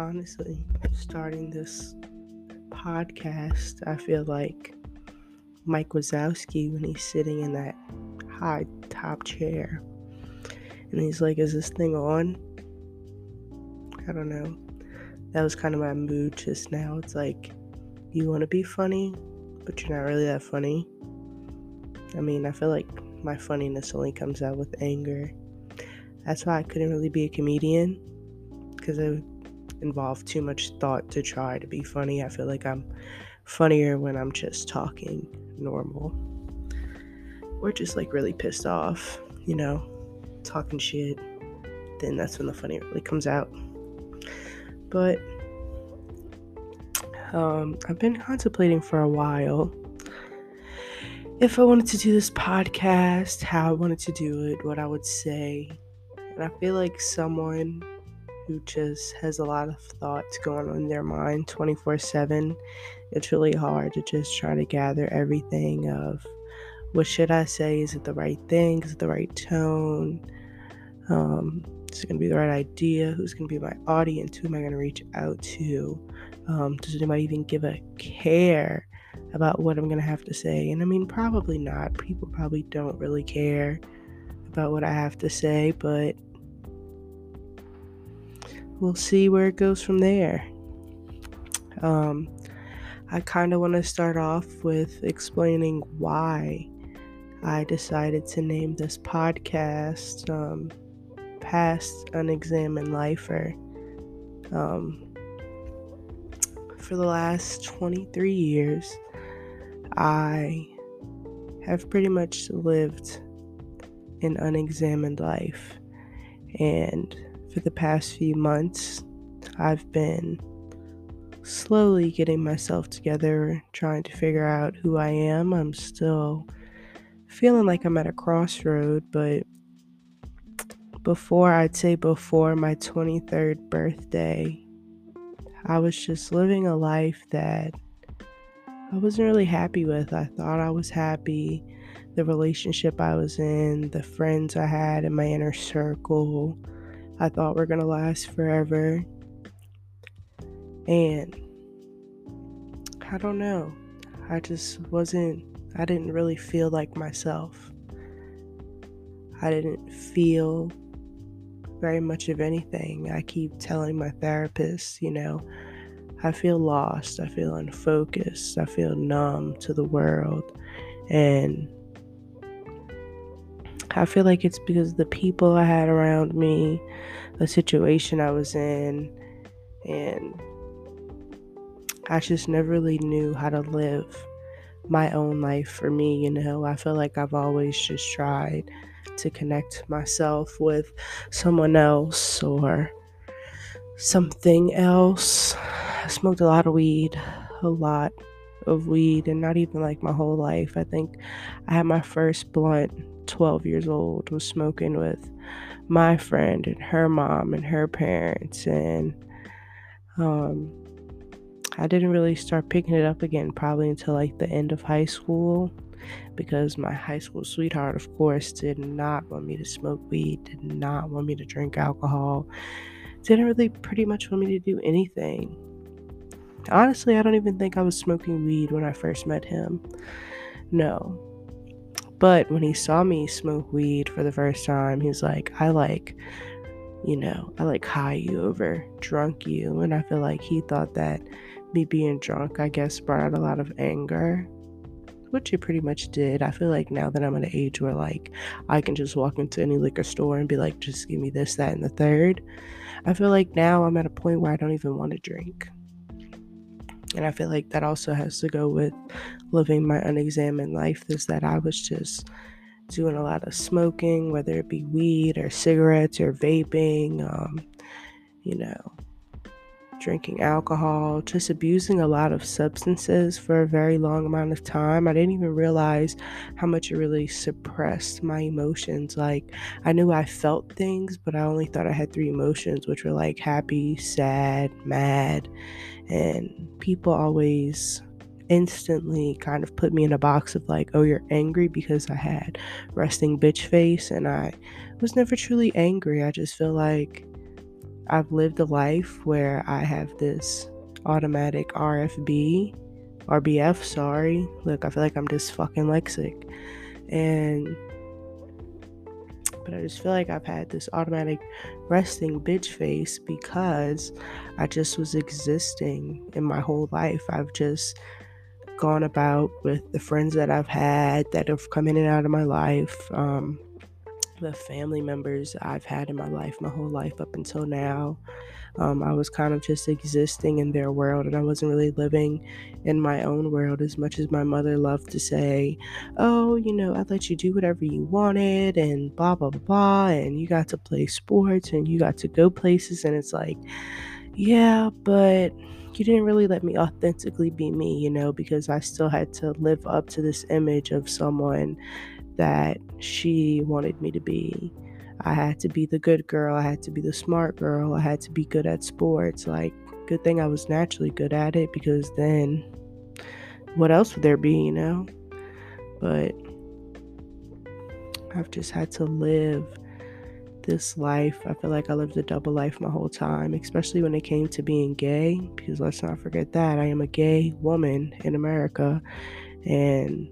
honestly, starting this podcast, I feel like Mike Wazowski when he's sitting in that high top chair and he's like, is this thing on? I don't know. That was kind of my mood just now. It's like, you want to be funny, but you're not really that funny. I mean, I feel like my funniness only comes out with anger. That's why I couldn't really be a comedian, because it involved too much thought to try to be funny. I feel like I'm funnier when I'm just talking normal, or just like really pissed off, you know, talking shit. Then that's when the funny really comes out. But I've been contemplating for a while if I wanted to do this podcast, how I wanted to do it, what I would say. And I feel like someone who just has a lot of thoughts going on in their mind 24/7, it's really hard to just try to gather everything of, what should I say? Is it the right thing? Is it the right tone? Is it going to be the right idea? Who's going to be my audience? Who am I going to reach out to? Does anybody even give a care about what I'm going to have to say? And I mean, probably not. People probably don't really care about what I have to say, but we'll see where it goes from there. I kind of want to start off with explaining why I decided to name this podcast Past Unexamined Lifer. For the last 23 years, I have pretty much lived an unexamined life. And for the past few months, I've been slowly getting myself together, trying to figure out who I am. I'm still feeling like I'm at a crossroad, but before my 23rd birthday, I was just living a life that I wasn't really happy with. I thought I was happy. The relationship I was in, the friends I had in my inner circle, I thought were going to last forever. And I don't know. I didn't really feel like myself. I didn't feel very much of anything. I keep telling my therapist, you know, I feel lost, I feel unfocused, I feel numb to the world. And I feel like it's because of the people I had around me, the situation I was in, and I just never really knew how to live my own life for me, you know. I feel like I've always just tried to connect myself with someone else or something else. I smoked a lot of weed, and not even like my whole life. I think I had my first blunt 12 years old, was smoking with my friend and her mom and her parents, and I didn't really start picking it up again probably until like the end of high school, because my high school sweetheart, of course, did not want me to smoke weed, did not want me to drink alcohol, didn't really pretty much want me to do anything. Honestly, I don't even think I was smoking weed when I first met him. No. But when he saw me smoke weed for the first time, he's like, I like high you over drunk you. And I feel like he thought that me being drunk, I guess, brought out a lot of anger, which it pretty much did. I feel like now that I'm at an age where like I can just walk into any liquor store and be like, just give me this, that, and the third. I feel like now I'm at a point where I don't even want to drink. And I feel like that also has to go with living my unexamined life, is that I was just doing a lot of smoking, whether it be weed or cigarettes or vaping, drinking alcohol, just abusing a lot of substances for a very long amount of time. I didn't even realize how much it really suppressed my emotions. Like, I knew I felt things, but I only thought I had three emotions, which were like happy, sad, mad. And people always instantly kind of put me in a box of like, oh, you're angry, because I had resting bitch face, and I was never truly angry. I just feel like I've lived a life where I have this automatic RBF, sorry. Look, I feel like I'm just fucking lexic. But I just feel like I've had this automatic resting bitch face because I just was existing in my whole life. I've just gone about with the friends that I've had that have come in and out of my life, the family members I've had in my life, my whole life up until now. I was kind of just existing in their world, and I wasn't really living in my own world, as much as my mother loved to say, oh, you know, I let you do whatever you wanted and blah, blah, blah, and you got to play sports and you got to go places. And it's like, yeah, but you didn't really let me authentically be me, you know, because I still had to live up to this image of someone that she wanted me to be. I had to be the good girl. I had to be the smart girl. I had to be good at sports. Like, good thing I was naturally good at it, because then what else would there be, you know? But I've just had to live this life. I feel like I lived a double life my whole time, especially when it came to being gay, because let's not forget that I am a gay woman in America. And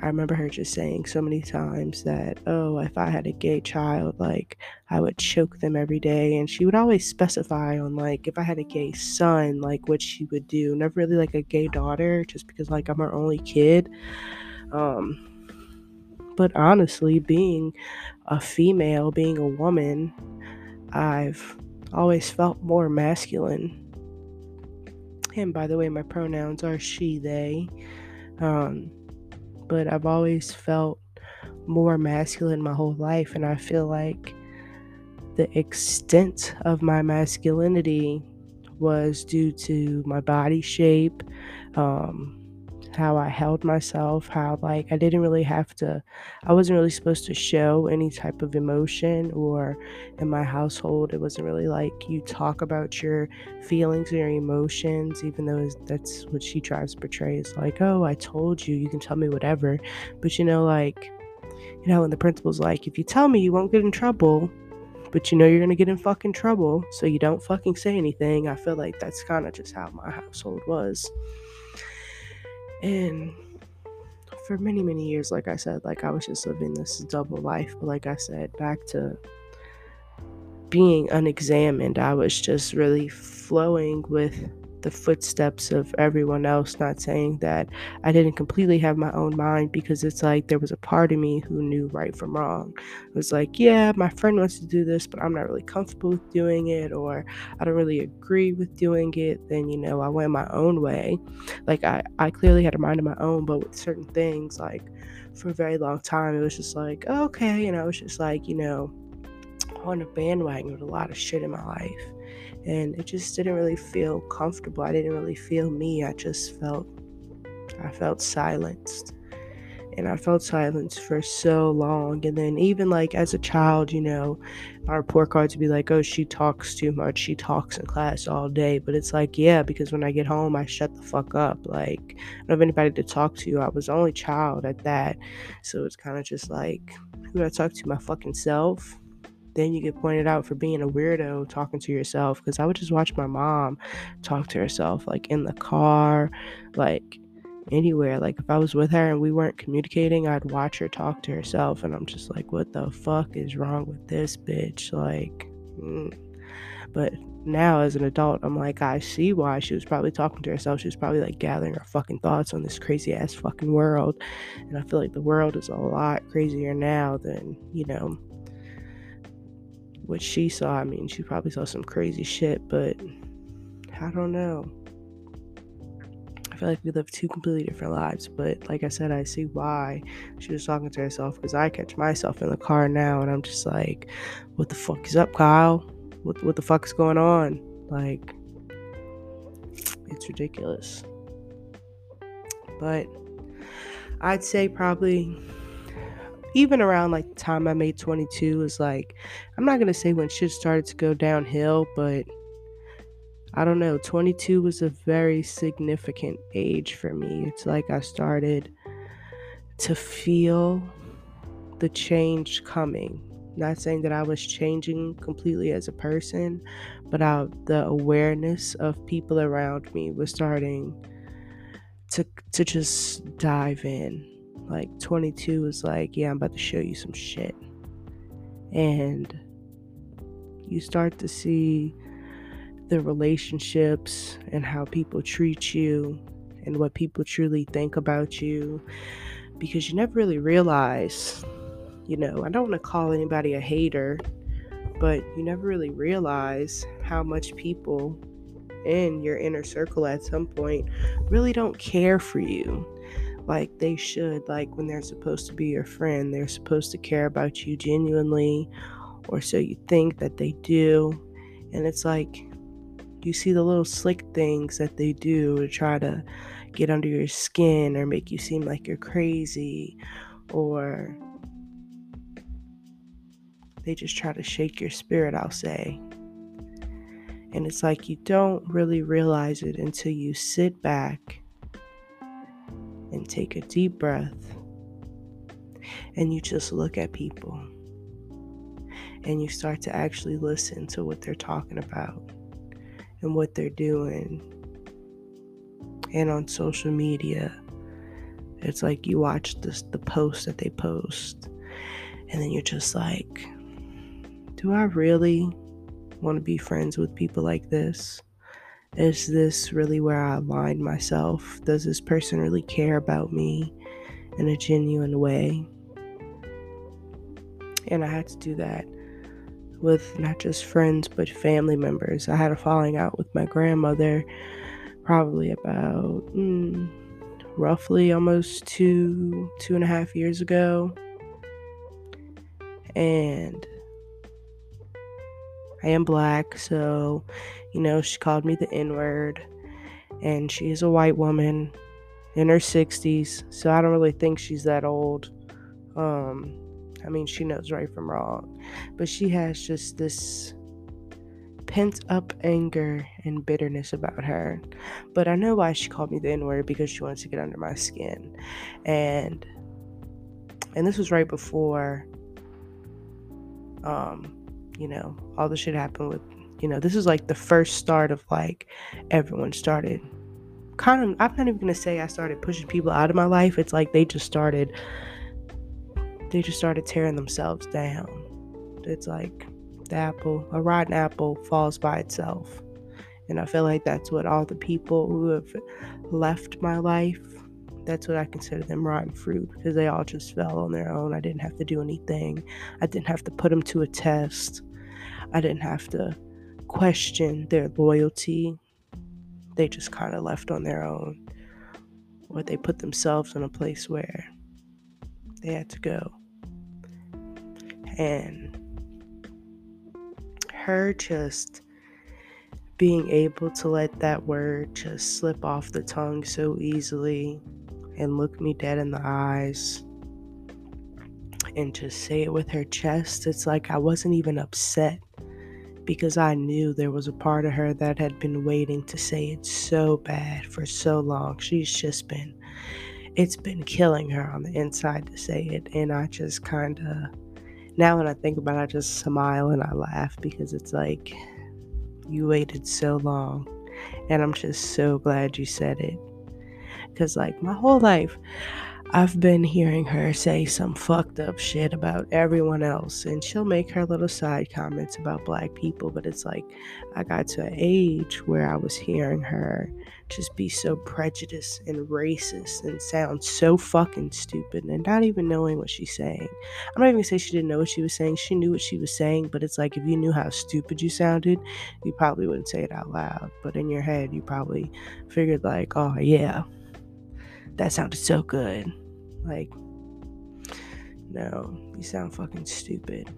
I remember her just saying so many times that, oh, if I had a gay child, like, I would choke them every day. And she would always specify on, like, if I had a gay son, like, what she would do. Never really, like, a gay daughter, just because, like, I'm her only kid. But honestly, being a female, being a woman, I've always felt more masculine. And by the way, my pronouns are she, they. But I've always felt more masculine my whole life, and I feel like the extent of my masculinity was due to my body shape, how I held myself, how, like, I didn't really have to, I wasn't really supposed to show any type of emotion, or in my household, it wasn't really like you talk about your feelings or your emotions, even though that's what she tries to portray. It's like, oh, I told you, you can tell me whatever. But, you know, like, you know, and the principal's like, if you tell me, you won't get in trouble, but you know you're gonna get in fucking trouble, so you don't fucking say anything. I feel like that's kind of just how my household was. And for many, many years, like I said, like, I was just living this double life. But like I said, back to being unexamined, I was just really flowing with the footsteps of everyone else, not saying that I didn't completely have my own mind, because it's like there was a part of me who knew right from wrong. It was like, yeah, my friend wants to do this, but I'm not really comfortable with doing it, or I don't really agree with doing it. Then, you know, I went my own way. Like, I clearly had a mind of my own, but with certain things, like, for a very long time, it was just like, oh, okay, and I was just like, you know, on a bandwagon with a lot of shit in my life. And it just didn't really feel comfortable. I didn't really feel me. I felt silenced. And I felt silenced for so long. And then even, like, as a child, you know, our report cards would be like, oh, she talks too much. She talks in class all day. But it's like, yeah, because when I get home, I shut the fuck up. Like, I don't have anybody to talk to. I was the only child at that. So it's kind of just like, who do I talk to? My fucking self. Then you get pointed out for being a weirdo talking to yourself, because I would just watch my mom talk to herself, like, in the car, like, anywhere. Like, if I was with her and we weren't communicating, I'd watch her talk to herself, and I'm just like, what the fuck is wrong with this bitch? Like, But now as an adult, I'm like, I see why she was probably talking to herself. She was probably, like, gathering her fucking thoughts on this crazy ass fucking world. And I feel like the world is a lot crazier now than, you know, what she saw. I mean, she probably saw some crazy shit, but I don't know. I feel like we live two completely different lives, but like I said, I see why she was talking to herself, because I catch myself in the car now, and I'm just like, what the fuck is up, Kyle? What the fuck is going on? Like, it's ridiculous. But I'd say probably even around, like, the time I made 22 is, like, I'm not going to say when shit started to go downhill, but I don't know. 22 was a very significant age for me. It's like I started to feel the change coming. Not saying that I was changing completely as a person, but the awareness of people around me was starting to just dive in. Like 22 was like, yeah, I'm about to show you some shit. And you start to see the relationships and how people treat you and what people truly think about you, because you never really realize, you know, I don't want to call anybody a hater, but you never really realize how much people in your inner circle at some point really don't care for you like they should. Like when they're supposed to be your friend, they're supposed to care about you genuinely, or so you think that they do. And it's like you see the little slick things that they do to try to get under your skin or make you seem like you're crazy, or they just try to shake your spirit, I'll say. And it's like you don't really realize it until you sit back and take a deep breath and you just look at people and you start to actually listen to what they're talking about and what they're doing. And on social media, it's like you watch the posts that they post, and then you're just like, do I really want to be friends with people like this? Is this really where I align myself? Does this person really care about me in a genuine way? And I had to do that with not just friends, but family members. I had a falling out with my grandmother probably about roughly almost two and a half years ago. And I am black, so, you know, she called me the N-word, and she is a white woman in her 60s, so I don't really think she's that old. I mean, she knows right from wrong, but she has just this pent-up anger and bitterness about her. But I know why she called me the N-word, because she wants to get under my skin. And this was right before, you know, all the shit happened with, you know, this is like the first start of like everyone started kind of, I'm not even gonna say I started pushing people out of my life. It's like they just started tearing themselves down. It's like a rotten apple falls by itself. And I feel like that's what all the people who have left my life, that's what I consider them, rotten fruit, because they all just fell on their own. I didn't have to do anything. I didn't have to put them to a test. I didn't have to question their loyalty. They just kind of left on their own, or they put themselves in a place where they had to go. And her just being able to let that word just slip off the tongue so easily and look me dead in the eyes and just say it with her chest. It's like I wasn't even upset, because I knew there was a part of her that had been waiting to say it so bad for so long. It's been killing her on the inside to say it. And I just kind of, now when I think about it, I just smile and I laugh, because it's like, you waited so long, and I'm just so glad you said it. Because like my whole life, I've been hearing her say some fucked up shit about everyone else, and she'll make her little side comments about black people, but it's like I got to an age where I was hearing her just be so prejudiced and racist and sound so fucking stupid and not even knowing what she's saying. I'm not even gonna say she didn't know what she was saying. She knew what she was saying, but it's like if you knew how stupid you sounded, you probably wouldn't say it out loud, but in your head you probably figured like, oh yeah, that sounded so good. Like, no, you sound fucking stupid.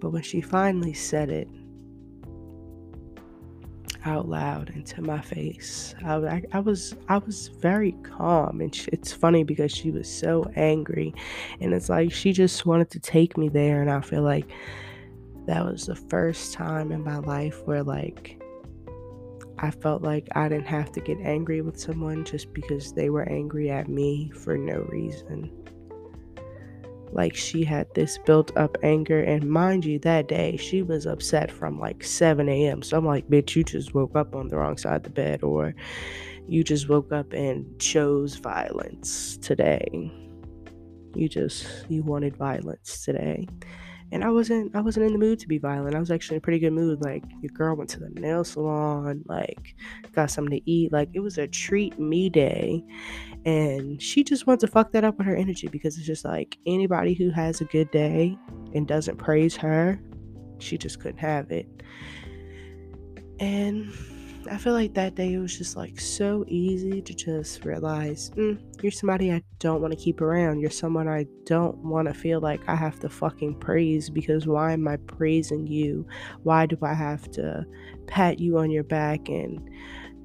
But when she finally said it out loud into my face, I was very calm. And it's funny because she was so angry, and it's like she just wanted to take me there. And I feel like that was the first time in my life where like I felt like I didn't have to get angry with someone just because they were angry at me for no reason. like she had this built up anger. And mind you, that day she was upset from like 7 a.m. So I'm like, bitch, you just woke up on the wrong side of the bed, or you just woke up and chose violence today. You wanted violence today. And I wasn't in the mood to be violent. I was actually in a pretty good mood. Like, your girl went to the nail salon, like, got something to eat. Like, it was a treat me day. And she just wants to fuck that up with her energy, because it's just like, anybody who has a good day and doesn't praise her, she just couldn't have it. And I feel like that day it was just like so easy to just realize, you're somebody I don't want to keep around. You're someone I don't want to feel like I have to fucking praise, because why am I praising you? Why do I have to pat you on your back and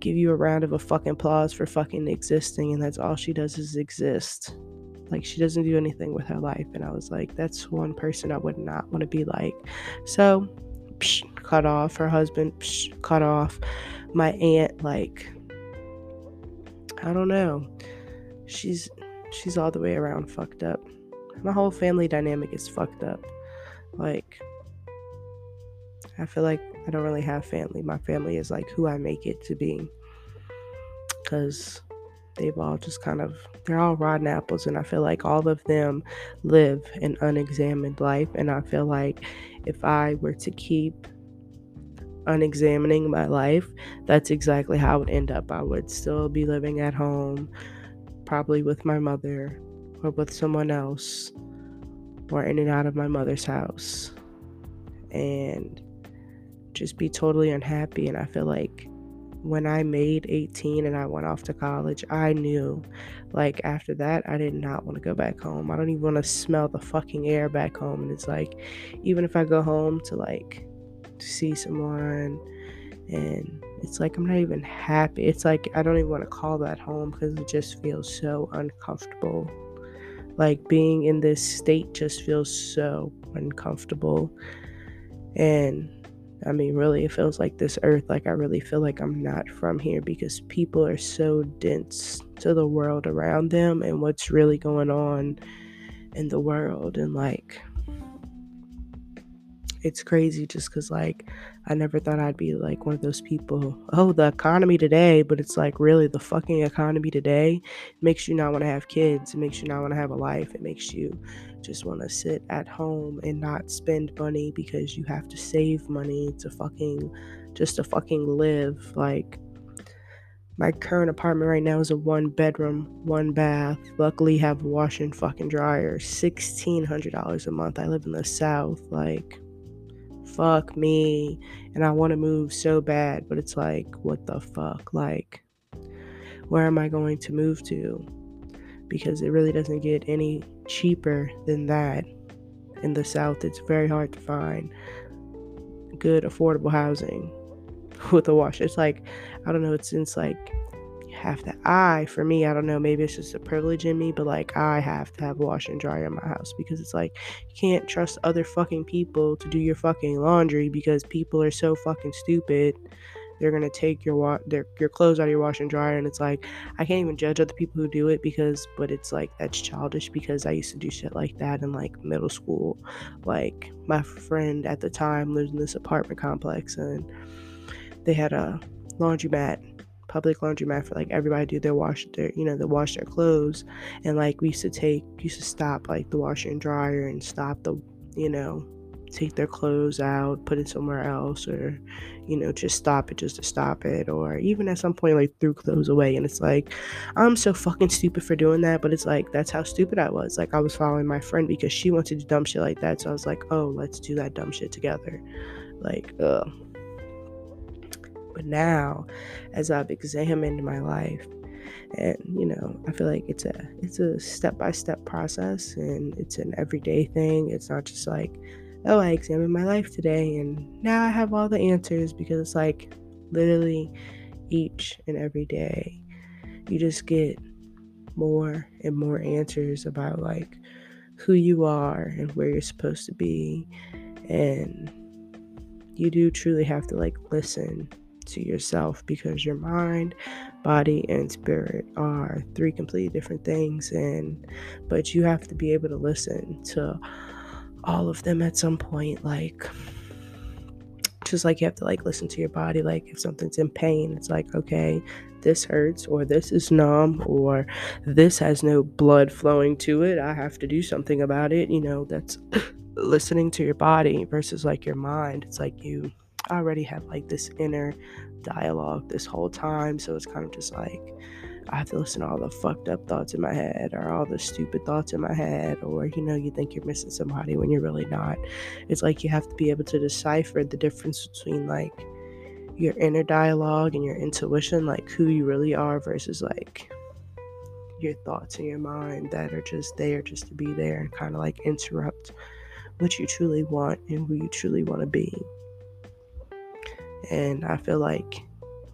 give you a round of a fucking applause for fucking existing? And that's all she does is exist. Like, she doesn't do anything with her life. And I was like, that's one person I would not want to be like. So cut off. Her husband, cut off. My aunt, like, I don't know, she's all the way around fucked up. My whole family dynamic is fucked up. Like, I feel like I don't really have family. My family is like who I make it to be, because they've all just kind of, they're all rotten apples, and I feel like all of them live an unexamined life. And I feel like if I were to keep unexamining my life, that's exactly how it would end up. I would still be living at home, probably with my mother or with someone else, or in and out of my mother's house, and just be totally unhappy. And I feel like when I made 18 and I went off to college, I knew, like, after that, I did not want to go back home. I don't even want to smell the fucking air back home. And it's like, even if I go home to, like, to see someone, and it's like, I'm not even happy. It's like, I don't even want to call that home, because it just feels so uncomfortable. Like, being in this state just feels so uncomfortable. And I mean, really, it feels like this earth, like, I really feel like I'm not from here, because people are so dense to the world around them and what's really going on in the world. And like, it's crazy, just because, like, I never thought I'd be, like, one of those people, oh, the economy today. But it's like, really, the fucking economy today makes you not want to have kids. It makes you not want to have a life. It makes you just want to sit at home and not spend money, because you have to save money to fucking live. Like, my current apartment right now is a 1-bedroom, 1-bath. Luckily, have a washer and fucking dryer. $1,600 a month. I live in the South, like, fuck me. And I want to move so bad, but it's like, what the fuck? Like, where am I going to move to? Because it really doesn't get any cheaper than that. In the South, it's very hard to find good affordable housing with a washer. It's like, I don't know, it's like, you have to, for me, I don't know, maybe it's just a privilege in me, but like, I have to have a washer and dryer in my house, because it's like, you can't trust other fucking people to do your fucking laundry, because people are so fucking stupid. They're gonna take your clothes out of your washer and dryer. And it's like, I can't even judge other people who do it, but it's like, that's childish, because I used to do shit like that in, like, middle school. Like, my friend at the time lived in this apartment complex, and they had a public laundromat for, like, everybody to do wash their clothes. And like, we used to stop, like, the washer and dryer and stop the, take their clothes out, put it somewhere else, or just stop it just to stop it, or even at some point, like, threw clothes away. And it's like, I'm so fucking stupid for doing that, but it's like, that's how stupid I was. Like, I was following my friend because she wanted to do dumb shit like that, so I was like, oh, let's do that dumb shit together. Like, But now, as I've examined my life, and I feel like it's a step-by-step process, and it's an everyday thing. It's not just like, oh, I examined my life today and now I have all the answers, because it's like, literally, each and every day you just get more and more answers about, like, who you are and where you're supposed to be. And you do truly have to, like, listen to yourself, because your mind, body, and spirit are three completely different things, but you have to be able to listen to all of them at some point. Like, just like you have to like listen to your body. Like if something's in pain, it's like, okay, this hurts, or this is numb, or this has no blood flowing to it, I have to do something about it. You know, that's listening to your body versus like your mind. It's like you already have like this inner dialogue this whole time, so it's kind of just like I have to listen to all the fucked up thoughts in my head, or all the stupid thoughts in my head, or, you know, you think you're missing somebody when you're really not. It's like you have to be able to decipher the difference between like your inner dialogue and your intuition, like who you really are, versus like your thoughts in your mind that are just there just to be there and kind of like interrupt what you truly want and who you truly want to be. And I feel like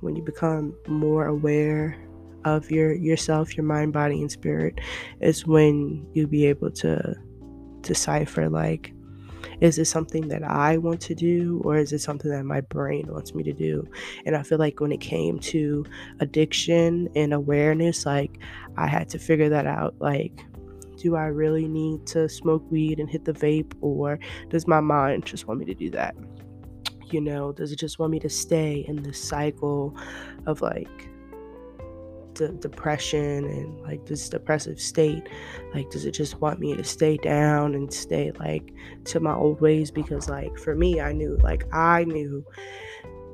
when you become more aware of yourself, your mind, body, and spirit, is when you'll be able to decipher, like, is this something that I want to do, or is it something that my brain wants me to do? And I feel like when it came to addiction and awareness, like, I had to figure that out. Like, do I really need to smoke weed and hit the vape, or does my mind just want me to do that? You know, does it just want me to stay in this cycle of like depression and like this depressive state? Like, does it just want me to stay down and stay like to my old ways? Because like for me, I knew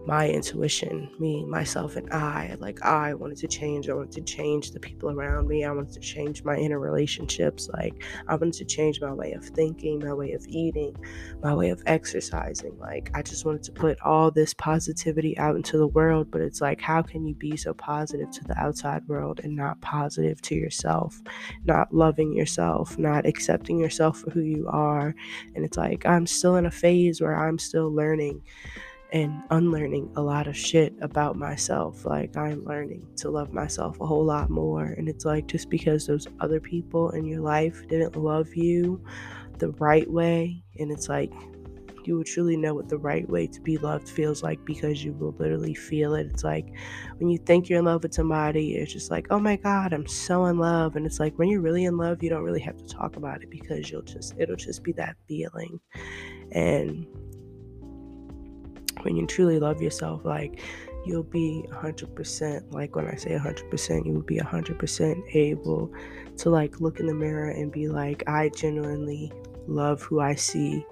my intuition, me, myself, and I, like, I wanted to change. I wanted to change the people around me. I wanted to change my inner relationships. Like, I wanted to change my way of thinking, my way of eating, my way of exercising. Like, I just wanted to put all this positivity out into the world. But it's like, how can you be so positive to the outside world and not positive to yourself, not loving yourself, not accepting yourself for who you are? And it's like, I'm still in a phase where I'm still learning and unlearning a lot of shit about myself. Like, I'm learning to love myself a whole lot more. And it's like, just because those other people in your life didn't love you the right way, and it's like, you will truly know what the right way to be loved feels like, because you will literally feel it. It's like when you think you're in love with somebody, it's just like, oh my God, I'm so in love. And it's like, when you're really in love, you don't really have to talk about it, because it'll just be that feeling. And when you truly love yourself, like, you'll be 100%, like, when I say 100%, you will be 100% able to like look in the mirror and be like, I genuinely love who I see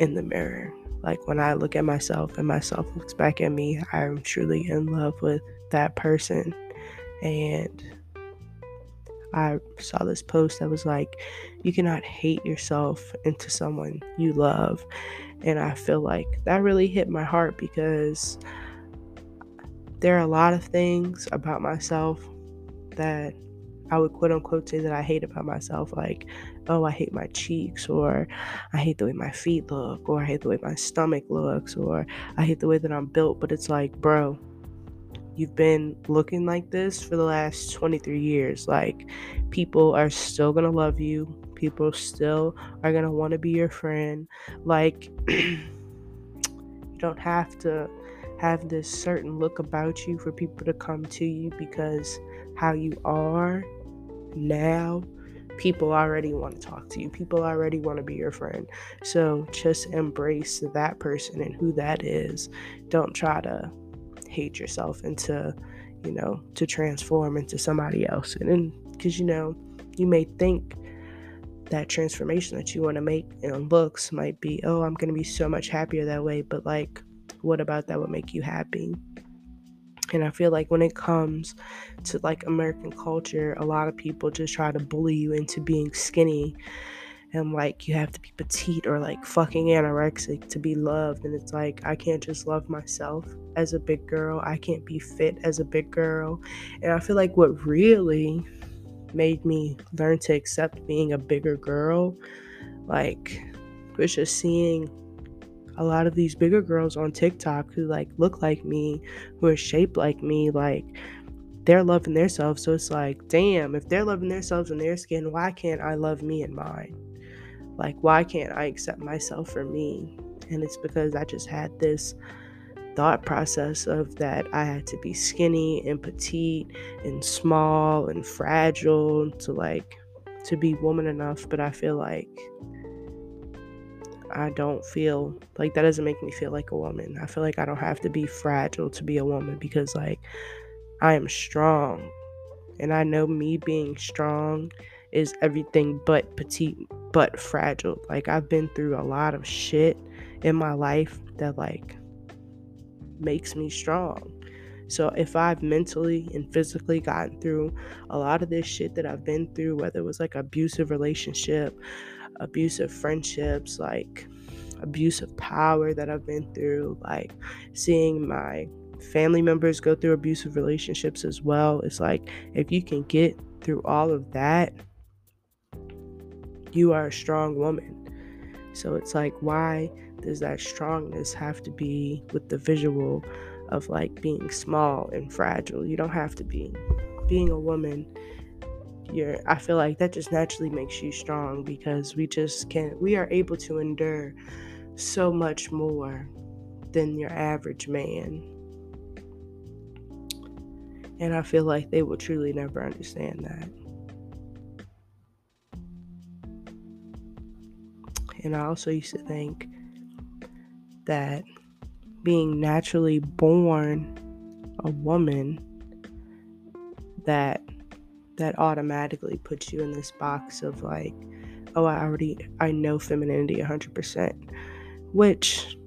in the mirror. Like, when I look at myself and myself looks back at me, I'm truly in love with that person. And I saw this post that was like, you cannot hate yourself into someone you love. And I feel like that really hit my heart, because there are a lot of things about myself that I would quote unquote say that I hate about myself. Like, oh, I hate my cheeks, or I hate the way my feet look, or I hate the way my stomach looks, or I hate the way that I'm built. But it's like, bro, you've been looking like this for the last 23 years. Like, people are still gonna love you. People still are gonna want to be your friend. Like, you don't have to have this certain look about you for people to come to you, because how you are now, people already want to talk to you. People already want to be your friend. So just embrace that person and who that is. Don't try to hate yourself into, you know, to transform into somebody else. And then, because, you know, you may think that transformation that you want to make in looks might be, oh, I'm going to be so much happier that way. But like, what about that would make you happy? And I feel like when it comes to like American culture, a lot of people just try to bully you into being skinny, and like, you have to be petite or like fucking anorexic to be loved. And it's like, I can't just love myself as a big girl. I can't be fit as a big girl. And I feel like what really made me learn to accept being a bigger girl, like, was just seeing a lot of these bigger girls on TikTok who like look like me, who are shaped like me. Like, they're loving themselves. So it's like, damn, if they're loving themselves in their skin, why can't I love me in mine? Like, why can't I accept myself for me? And it's because I just had this thought process of that I had to be skinny and petite and small and fragile to be woman enough, but I feel like I don't feel like that doesn't make me feel like a woman. I feel like I don't have to be fragile to be a woman because I am strong, and I know me being strong is everything but petite but fragile. I've been through a lot of shit in my life that makes me strong. So if I've mentally and physically gotten through a lot of this shit that I've been through, whether it was abusive relationship, abusive friendships, abusive power that I've been through, seeing my family members go through abusive relationships as well, it's if you can get through all of that, you are a strong woman. So it's why does that strongness have to be with the visual of being small and fragile? You don't have to be. Being a woman, I feel like that just naturally makes you strong, because we are able to endure so much more than your average man. And I feel like they will truly never understand that. And I also used to think that being naturally born a woman, that automatically puts you in this box of I know femininity 100%, which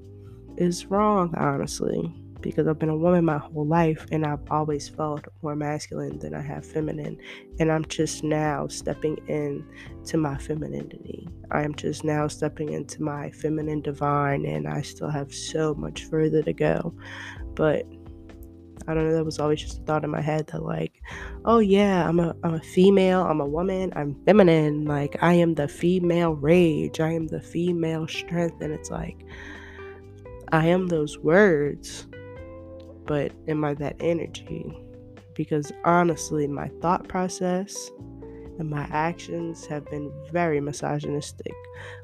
is wrong, honestly, because I've been a woman my whole life, and I've always felt more masculine than I have feminine, and I'm just now stepping into my femininity. I am just now stepping into my feminine divine, and I still have so much further to go. But I don't know, that was always just a thought in my head that oh yeah, I'm a female, I'm a woman, I'm feminine, I am the female rage, I am the female strength, and it's I am those words, but am I that energy? Because honestly, my thought process and my actions have been very misogynistic,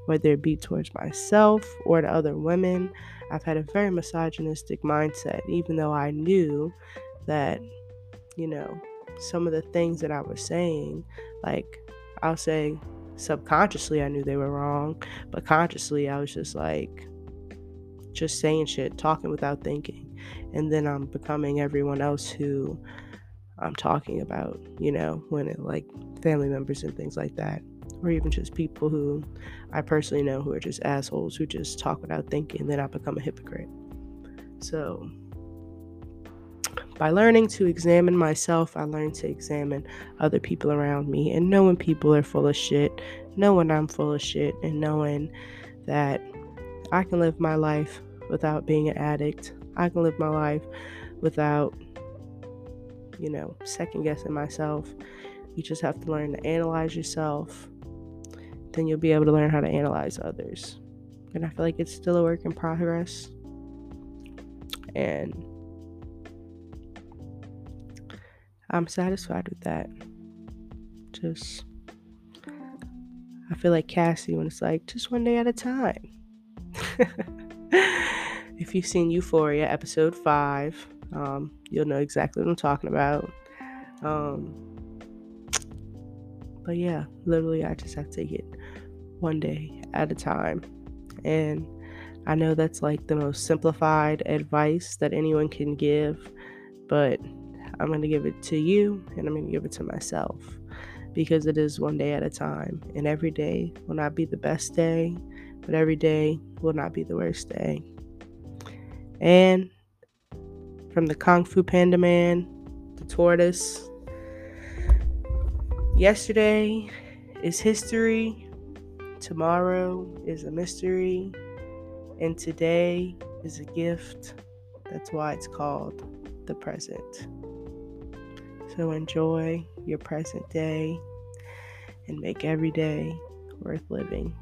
whether it be towards myself or to other women. I've had a very misogynistic mindset, even though I knew that, some of the things that I was saying, I'll say subconsciously I knew they were wrong, but consciously I was just saying shit, talking without thinking, and then I'm becoming everyone else who I'm talking about, when it family members and things like that, or even just people who I personally know who are just assholes who just talk without thinking, and then I become a hypocrite. So by learning to examine myself, I learned to examine other people around me, and knowing people are full of shit, knowing I'm full of shit, and knowing that I can live my life without being an addict. I can live my life without, second guessing myself. You just have to learn to analyze yourself. Then you'll be able to learn how to analyze others. And I feel like it's still a work in progress. And I'm satisfied with that. I feel like Cassie when it's just one day at a time. If you've seen Euphoria episode 5, you'll know exactly what I'm talking about. But yeah, literally I just have to take it one day at a time. And I know that's the most simplified advice that anyone can give, but I'm going to give it to you, and I'm going to give it to myself, because it is one day at a time, and every day will not be the best day, but every day will not be the worst day. And from the Kung Fu Panda Man, the tortoise, yesterday is history, tomorrow is a mystery, and today is a gift. That's why it's called the present. So enjoy your present day and make every day worth living.